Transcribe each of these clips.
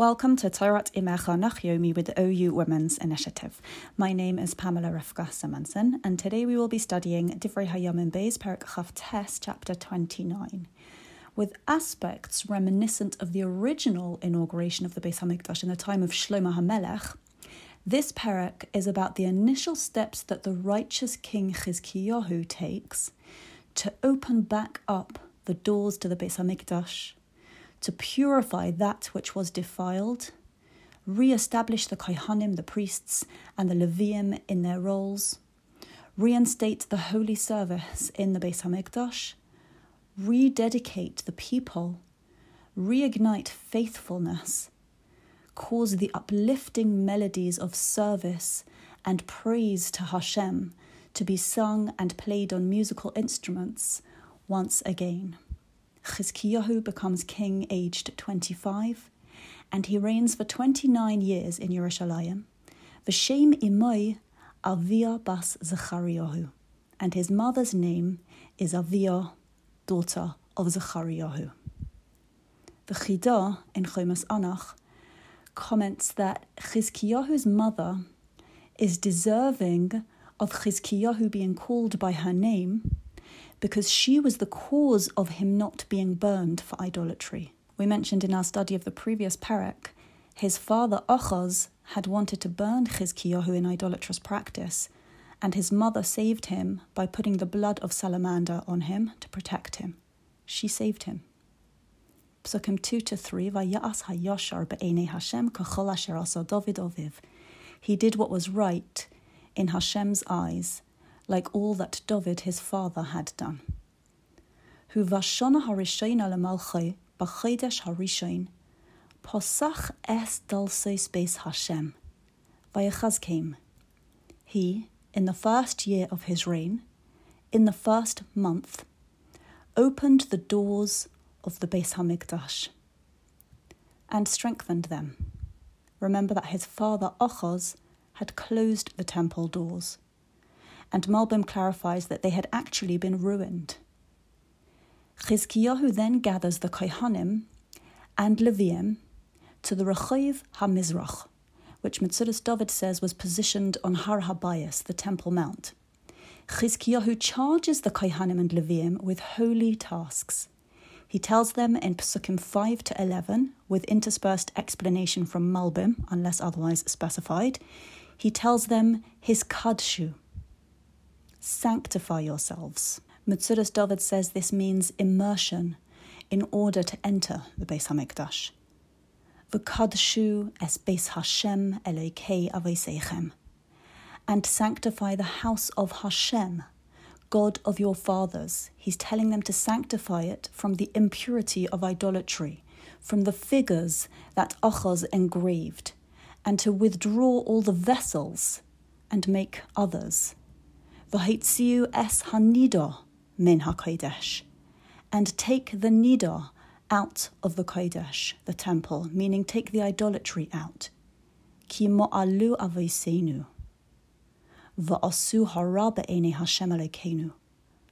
Welcome to Torat Imecha Nach Yomi with the OU Women's Initiative. My name is Pamela Rifka Simmonson, and today we will be studying Divrei HaYamim Beis Perek Chaftes, Chapter 29. With aspects reminiscent of the original inauguration of the Beis HaMikdash in the time of Shlomo HaMelech, this perek is about the initial steps that the righteous king Chizkiyahu takes to open back up the doors to the Beis HaMikdash, to purify that which was defiled, re-establish the Kohanim, the priests, and the Levim in their roles, reinstate the holy service in the Beis HaMikdash, rededicate the people, reignite faithfulness, cause the uplifting melodies of service and praise to Hashem to be sung and played on musical instruments once again. Chizkiyahu becomes king aged 25, and he reigns for 29 years in Yerushalayim. V'shem imoi Avia bas Zachariyahu, and his mother's name is Avia, daughter of Zachariyahu. The Chidah in Chumas Anach comments that Chizkiyahu's mother is deserving of Chizkiyahu being called by her name, because she was the cause of him not being burned for idolatry. We mentioned in our study of the previous perek, his father Achaz had wanted to burn Chizkiyahu in idolatrous practice, and his mother saved him by putting the blood of Salamander on him to protect him. She saved him. Psukim 2-3, Vaya'as hayashar be'enei Hashem kachol asher asa David oviv. He did what was right in Hashem's eyes, like all that David, his father, had done. Hu vashana harishon al malchay b'chodesh harishon posach es dalsos beis Hashem vayachaz came. He, in the first year of his reign, in the first month, opened the doors of the Beis HaMikdash and strengthened them. Remember that his father Achaz had closed the temple doors, and Malbim clarifies that they had actually been ruined. Chizkiyahu then gathers the Kohanim and Levim to the Rechayv HaMizrach, which Metzudas David says was positioned on Har HaBayas, the Temple Mount. Chizkiyahu charges the Kohanim and Levim with holy tasks. He tells them in Psukim 5-11, with interspersed explanation from Malbim, unless otherwise specified, he tells them his kadshu, sanctify yourselves. Metzudas David says this means immersion in order to enter the Beis HaMikdash. V'kadshu es Beis Hashem Elokei Avaseichem, and sanctify the house of Hashem, God of your fathers. He's telling them to sanctify it from the impurity of idolatry, from the figures that Achaz engraved, and to withdraw all the vessels and make others. V'haitziu es hanidah min hakodesh, and take the nidah out of the kodesh, the temple, meaning take the idolatry out. Ki mo'alu avoseinu, va'asu hara b'einei Hashem Elokeinu,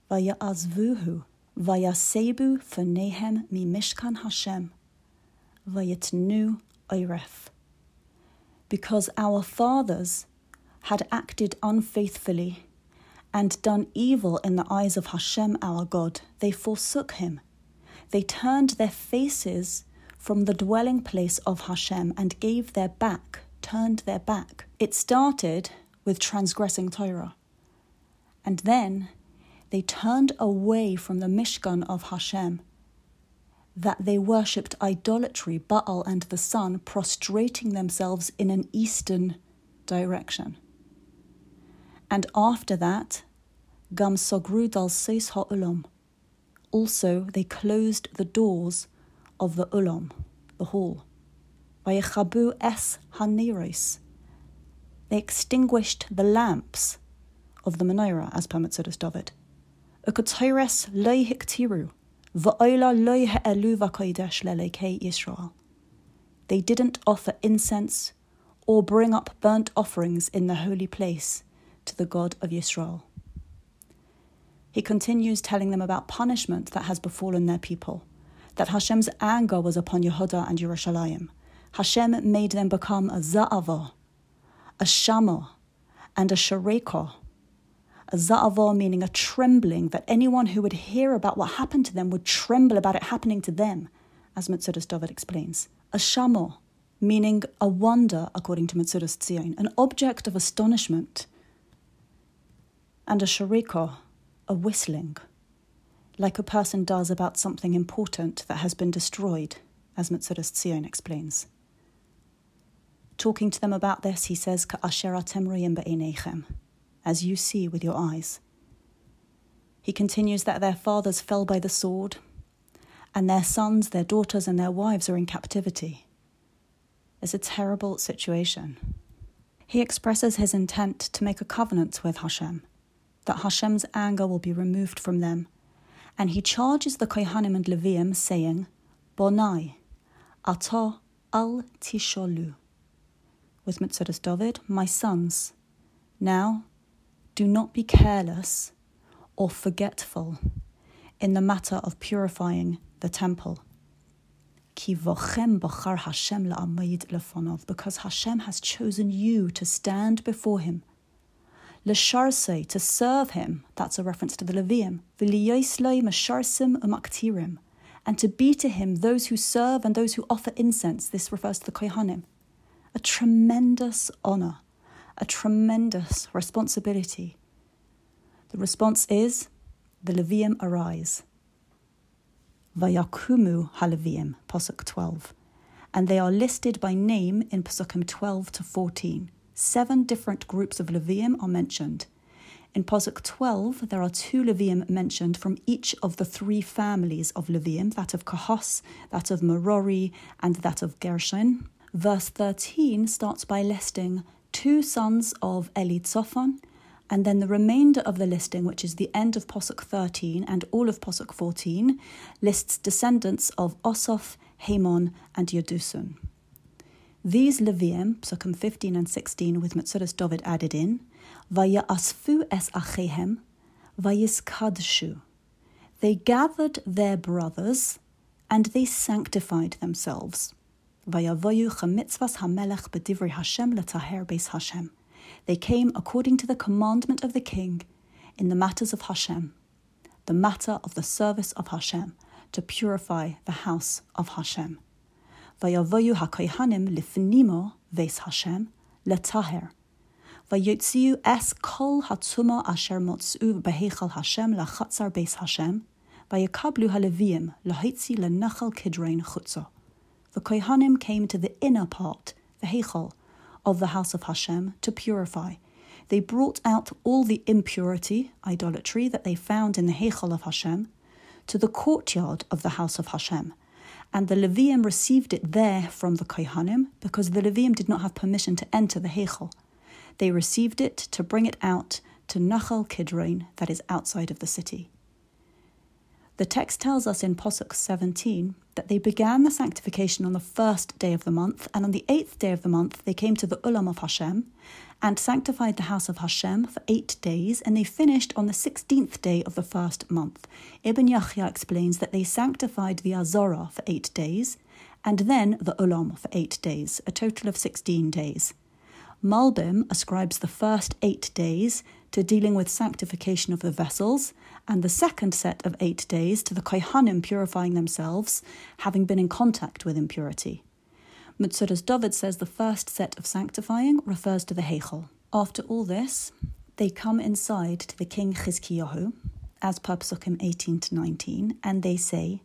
va'ya'azvuhu, va'yasebu f'neihem mi mishkan Hashem, va'yitnu oiref. Because our fathers had acted unfaithfully and done evil in the eyes of Hashem our God, they forsook him. They turned their faces from the dwelling place of Hashem and gave their back, turned their back. It started with transgressing Torah, and then they turned away from the Mishkan of Hashem, that they worshipped idolatry, Baal and the sun, prostrating themselves in an eastern direction. And after that, gam sogru dalsos ha'ulam, also they closed the doors of the ulam, the hall. Vayechabu es haneros, they extinguished the lamps of the menorah, as per Metzudas David. Ukotores lo hiktiru, va'olah lo ha'elu va'kodesh le'elokei Yisrael, they didn't offer incense or bring up burnt offerings in the holy place to the God of Yisrael. He continues telling them about punishment that has befallen their people, that Hashem's anger was upon Yehuda and Yerushalayim, Hashem made them become a za'avo, a shamo, and a shareko. A za'avo meaning a trembling, that anyone who would hear about what happened to them would tremble about it happening to them, as Metzudas David explains. A shamo, meaning a wonder, according to Metzudas Tzion, an object of astonishment. And a shareko, a whistling, like a person does about something important that has been destroyed, as Metzudas Tzion explains. Talking to them about this, he says, Ka'asher atem ro'im ba'einechem, as you see with your eyes. He continues that their fathers fell by the sword, and their sons, their daughters, and their wives are in captivity. It's a terrible situation. He expresses his intent to make a covenant with Hashem, that Hashem's anger will be removed from them, and he charges the Kohanim and Leviim, saying, Bonai, ato al tisholu, with Metzudas David, my sons, now, do not be careless or forgetful in the matter of purifying the temple. Ki vochem bachar Hashem la'amayid lefonov, because Hashem has chosen you to stand before him. L'sharsei, to serve him, that's a reference to the Levium. V'liyoslei m'sharsim u'maktirim, and to be to him those who serve and those who offer incense. This refers to the Kohanim. A tremendous honor. A tremendous responsibility. The response is, the Leviim arise. Vayakumu ha-Leviim, Pasuk 12. And they are listed by name in Pasukim 12 to 14. 7 different groups of Leviim are mentioned. In Pasuk 12, there are 2 Leviim mentioned from each of the 3 families of Leviim, that of Kahos, that of Merori, and that of Gershon. Verse 13 starts by listing 2 sons of Elitzophan, and then the remainder of the listing, which is the end of Pasuk 13 and all of Pasuk 14, lists descendants of Asaf, Hamon, and Yedusun. These Leviim, Pasukim 15 and 16, with Metzudas David added in, Vaya'asfu es achehem, Vayiskadshu. They gathered their brothers, and they sanctified themselves. They came according to the commandment of the king in the matters of Hashem, the matter of the service of Hashem, to purify the house of Hashem. The Kohanim came to the inner part, the Heichal, of the house of Hashem to purify. They brought out all the impurity, idolatry, that they found in the Heichal of Hashem to the courtyard of the house of Hashem. And the Leviim received it there from the Kohanim, because the Leviim did not have permission to enter the Heichal. They received it to bring it out to Nachal Kidron, that is outside of the city. The text tells us in Pasuk 17 that they began the sanctification on the 1st day of the month, and on the 8th day of the month they came to the Ulam of Hashem and sanctified the house of Hashem for 8 days, and they finished on the 16th day of the 1st month. Ibn Yahya explains that they sanctified the Azorah for 8 days, and then the Ulam for 8 days, a total of 16 days. Malbim ascribes the first 8 days to dealing with sanctification of the vessels, and the second set of 8 days to the Kohanim purifying themselves, having been in contact with impurity. Metzudas David says the first set of sanctifying refers to the Heichal. After all this, they come inside to the king Chizkiyahu, as per Pasukim 18 to 19, and they say,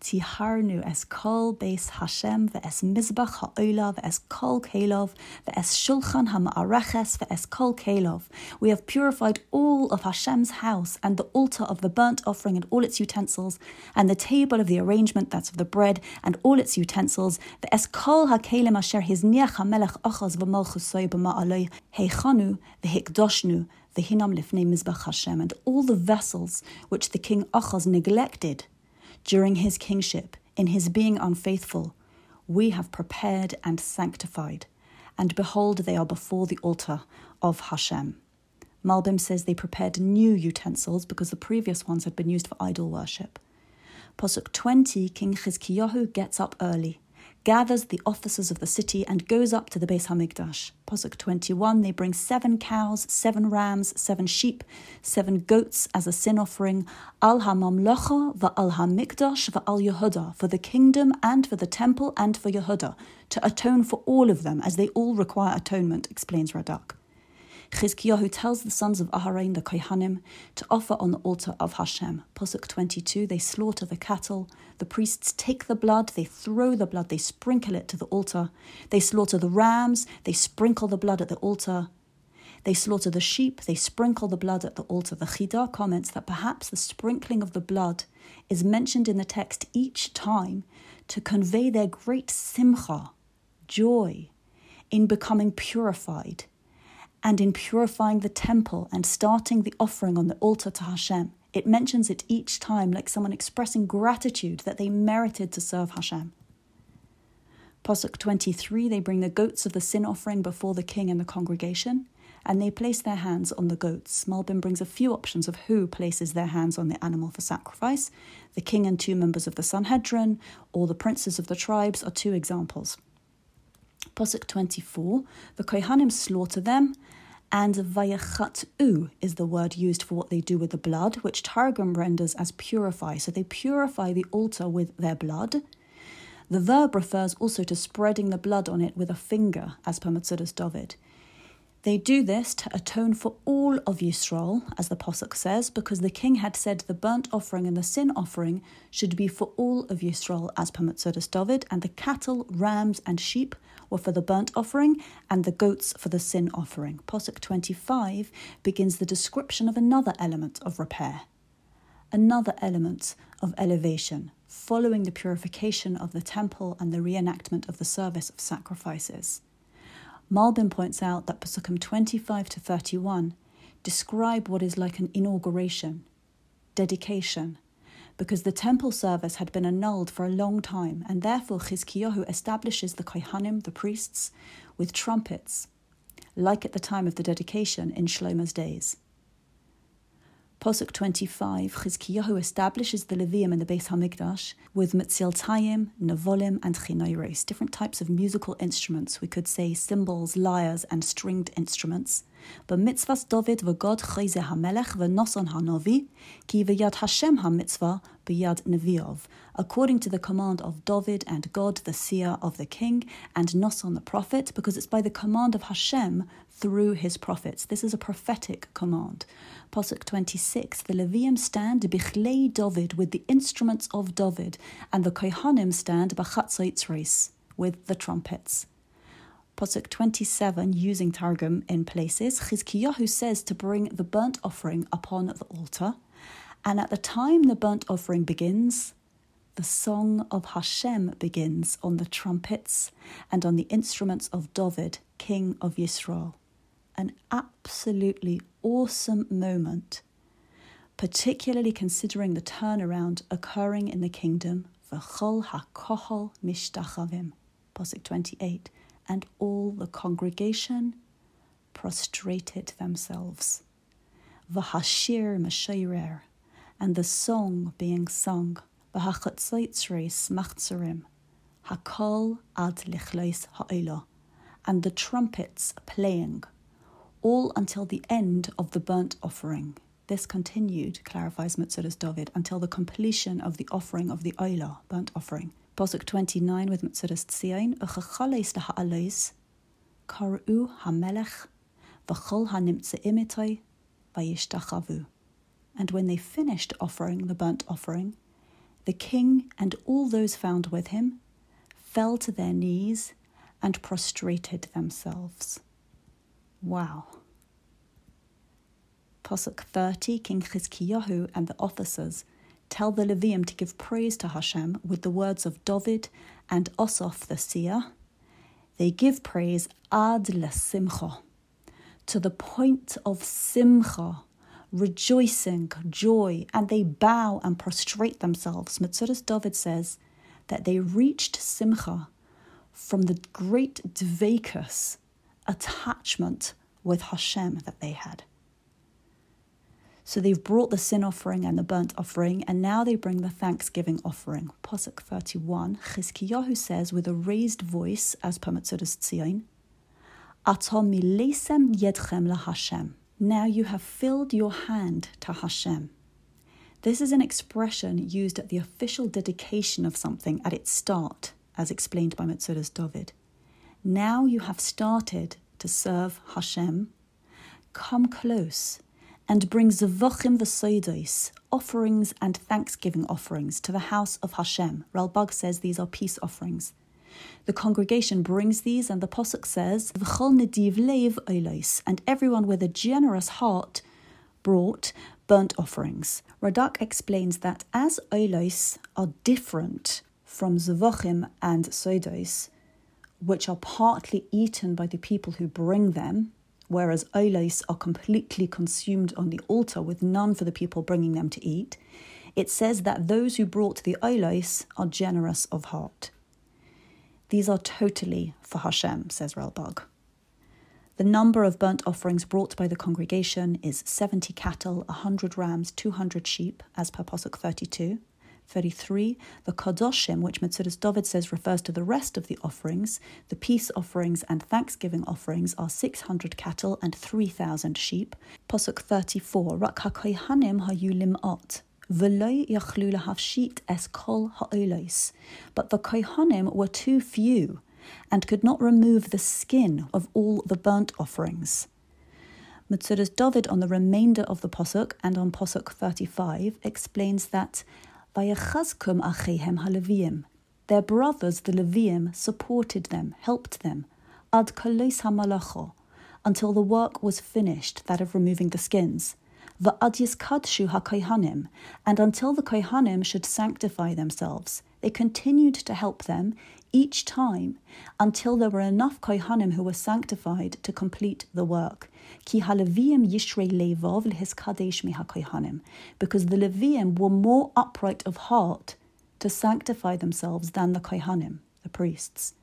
Tiharnu es kol beis Hashem ve'es mizbach ha'ola ve'es kol kelov ve'es shulchan ha'ma'areches ve'es kol kelov. We have purified all of Hashem's house, and the altar of the burnt offering and all its utensils, and the table of the arrangement, that's of the bread, and all its utensils. Ve'es kol ha'kelim asher hizniach ha'melech Achaz v'malchusoy b'ma'aloi heichanu v'hikdoshnu v'hinam lifnei mizbach Hashem. And all the vessels which the king Achaz neglected during his kingship, in his being unfaithful, we have prepared and sanctified, and behold, they are before the altar of Hashem. Malbim says they prepared new utensils because the previous ones had been used for idol worship. Pasuk 20, King Chizkiyahu gets up early, gathers the officers of the city and goes up to the Beis HaMikdash. Posuk 21, they bring 7 cows, 7 rams, 7 sheep, 7 goats as a sin offering. Al ha-mamlocha va'al ha-mikdash va'al Yehuda, for the kingdom and for the temple and for Yehuda, to atone for all of them, as they all require atonement, explains Radak. Chizkiyahu tells the sons of Aharain, the Kohanim, to offer on the altar of Hashem. Posuk 22, they slaughter the cattle. The priests take the blood, they throw the blood, they sprinkle it to the altar. They slaughter the rams, they sprinkle the blood at the altar. They slaughter the sheep, they sprinkle the blood at the altar. The Chidah comments that perhaps the sprinkling of the blood is mentioned in the text each time to convey their great simcha, joy, in becoming purified, and in purifying the temple and starting the offering on the altar to Hashem. It mentions it each time, like someone expressing gratitude that they merited to serve Hashem. Posuk 23, they bring the goats of the sin offering before the king and the congregation, and they place their hands on the goats. Malbim brings a few options of who places their hands on the animal for sacrifice. The king and 2 members of the Sanhedrin, or the princes of the tribes, are 2 examples. Posuk 24, the Kohanim slaughter them, and vayachat'u is the word used for what they do with the blood, which Targum renders as purify. So they purify the altar with their blood. The verb refers also to spreading the blood on it with a finger, as per Metzudas David. They do this to atone for all of Yisrael, as the Posuk says, because the king had said the burnt offering and the sin offering should be for all of Yisrael, as per Metzudas David, and the cattle, rams and sheep were for the burnt offering and the goats for the sin offering. Posuk 25 begins the description of another element of repair, another element of elevation, following the purification of the temple and the reenactment of the service of sacrifices. Malbim points out that Pesukim 25 to 31 describe what is like an inauguration, dedication, because the temple service had been annulled for a long time, and therefore Chizkiyahu establishes the Kohanim, the priests, with trumpets, like at the time of the dedication in Shloma's days. Posuk 25, Chizkiyahu establishes the Leviim in the Beis HaMikdash with Metziltayim, Nevolim and Chinayros, different types of musical instruments, we could say cymbals, lyres and stringed instruments. But mitzvahs David v'god chayze HaMelech v'noson ha'novi ki v'yad Hashem ha'mitzvah b'yad neviov, according to the command of David and God, the seer of the king, and Noson the prophet, because it's by the command of Hashem through his prophets. This is a prophetic command. Posuk 26, the Leviim stand bichlei David, with the instruments of David, and the Kohanim stand b'chatzotros, with the trumpets. Posuk 27, using Targum in places, Chizkiyahu says to bring the burnt offering upon the altar, and at the time the burnt offering begins, the song of Hashem begins on the trumpets and on the instruments of David, king of Yisrael. An absolutely awesome moment, particularly considering the turnaround occurring in the kingdom, V'chol hakohol mishtachavim, Posuk 28, and all the congregation prostrated themselves. V'hashir mashirer, and the song being sung. V'hachatzaitzreis machzarim, hakol ad lichleis ha'olah, and the trumpets playing, all until the end of the burnt offering. This continued, clarifies Metzudas David, until the completion of the offering of the olah, burnt offering. Posuk 29 with Metzudas Tzion, Uchachaleis laha'alois, Karu ha'melech, v'chol ha'nimtze'im itoi, v'yishtachavu. And when they finished offering the burnt offering, the king and all those found with him fell to their knees and prostrated themselves. Wow. Posuk 30, King Chizkiyahu and the officers tell the Leviim to give praise to Hashem with the words of David and Asaf the seer. They give praise ad l'simcha, to the point of simcha, rejoicing, joy, and they bow and prostrate themselves. Metzudas David says that they reached simcha from the great dveikus, attachment with Hashem, that they had. So they've brought the sin offering and the burnt offering, and now they bring the thanksgiving offering. Pasuk 31, Chizkiyahu says with a raised voice, as per Metzudas Tzion, Ato mileisem yedchem la Hashem. Now you have filled your hand to Hashem. This is an expression used at the official dedication of something at its start, as explained by Metzudas David. Now you have started to serve Hashem. Come close and bring zevochim v'soidos, offerings and thanksgiving offerings, to the house of Hashem. Ralbag says these are peace offerings. The congregation brings these, and the Pasuk says, V'chol nediv leiv olos, and everyone with a generous heart brought burnt offerings. Radak explains that as olos are different from zevochim and soidos, which are partly eaten by the people who bring them, whereas olos are completely consumed on the altar with none for the people bringing them to eat, it says that those who brought the olos are generous of heart. These are totally for Hashem, says Ralbag. The number of burnt offerings brought by the congregation is 70 cattle, 100 rams, 200 sheep, as per Pasuk 32. 33, the Kadoshim, which Metzudas David says refers to the rest of the offerings, the peace offerings and thanksgiving offerings, are 600 cattle and 3,000 sheep. Pasuk 34, Rak haKohanim hayu lim'ot, v'lo yachlu lahavshit es kol ha'olos. But the Kohanim were too few and could not remove the skin of all the burnt offerings. Metzudas David, on the remainder of the Pasuk and on Pasuk 35, explains that Vayachazkum achehem haleviim. Their brothers, the Leviim, supported them, helped them, ad kolos hamalacho, until the work was finished, that of removing the skins, va'ad yiskadshu hakohanim, and until the kohanim should sanctify themselves. They continued to help them each time until there were enough kohanim who were sanctified to complete the work. Ki haleviim yishrei levov lehiskadesh mi hakohanim, because the Leviim were more upright of heart to sanctify themselves than the kohanim, the priests.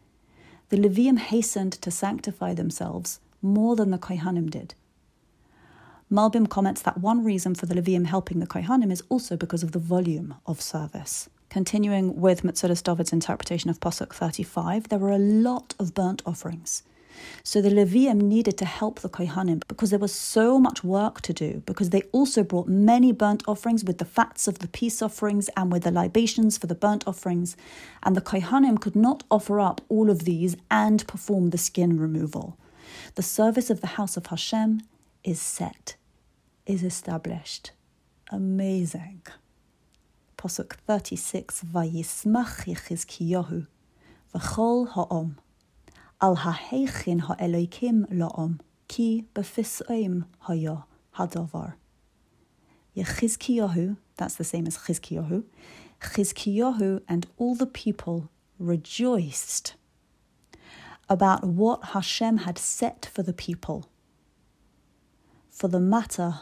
The Leviim hastened to sanctify themselves more than the kohanim did. Malbim comments that one reason for the Leviim helping the kohanim is also because of the volume of service. Continuing with Metzudas David's interpretation of Pasuk 35, there were a lot of burnt offerings. So the Leviim needed to help the Kohanim because there was so much work to do, because they also brought many burnt offerings with the fats of the peace offerings and with the libations for the burnt offerings, and the Kohanim could not offer up all of these and perform the skin removal. The service of the house of Hashem is set, is established. Amazing. Pasuk 36, Vayismach Chizkiyahu v'chol ha'om al ha'heichin ha'elokim la'om ki b'fis'oim haya hadavar. Chizkiyahu, that's the same as Chizkiyahu. Chizkiyahu and all the people rejoiced about what Hashem had set for the people, for the matter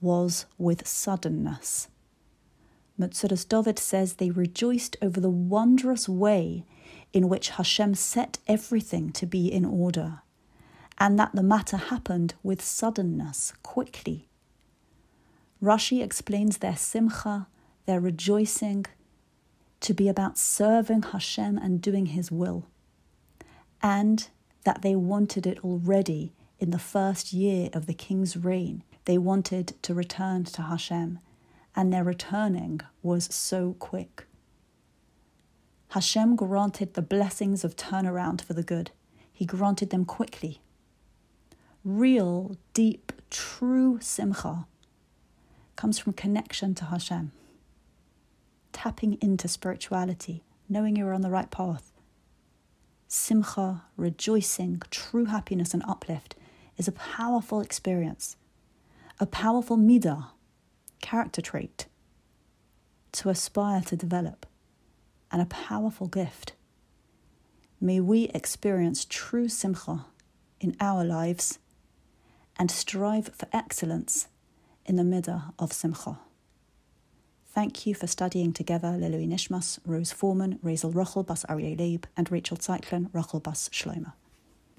was with suddenness. Metzudas David says they rejoiced over the wondrous way in which Hashem set everything to be in order, and that the matter happened with suddenness, quickly. Rashi explains their simcha, their rejoicing, to be about serving Hashem and doing His will, and that they wanted it already in the first year of the king's reign. They wanted to return to Hashem, and their returning was so quick. Hashem granted the blessings of turnaround for the good. He granted them quickly. Real, deep, true simcha comes from connection to Hashem, tapping into spirituality, knowing you're on the right path. Simcha, rejoicing, true happiness and uplift is a powerful experience, a powerful midah, character trait to aspire to develop, and a powerful gift. May we experience true simcha in our lives and strive for excellence in the midah of simcha. Thank you for studying together. Lelui Nishmas, Rose Foreman, Reisel Rochel bas Ariel Leib, and Rachel Zeitlin, Rachel bas Shloma.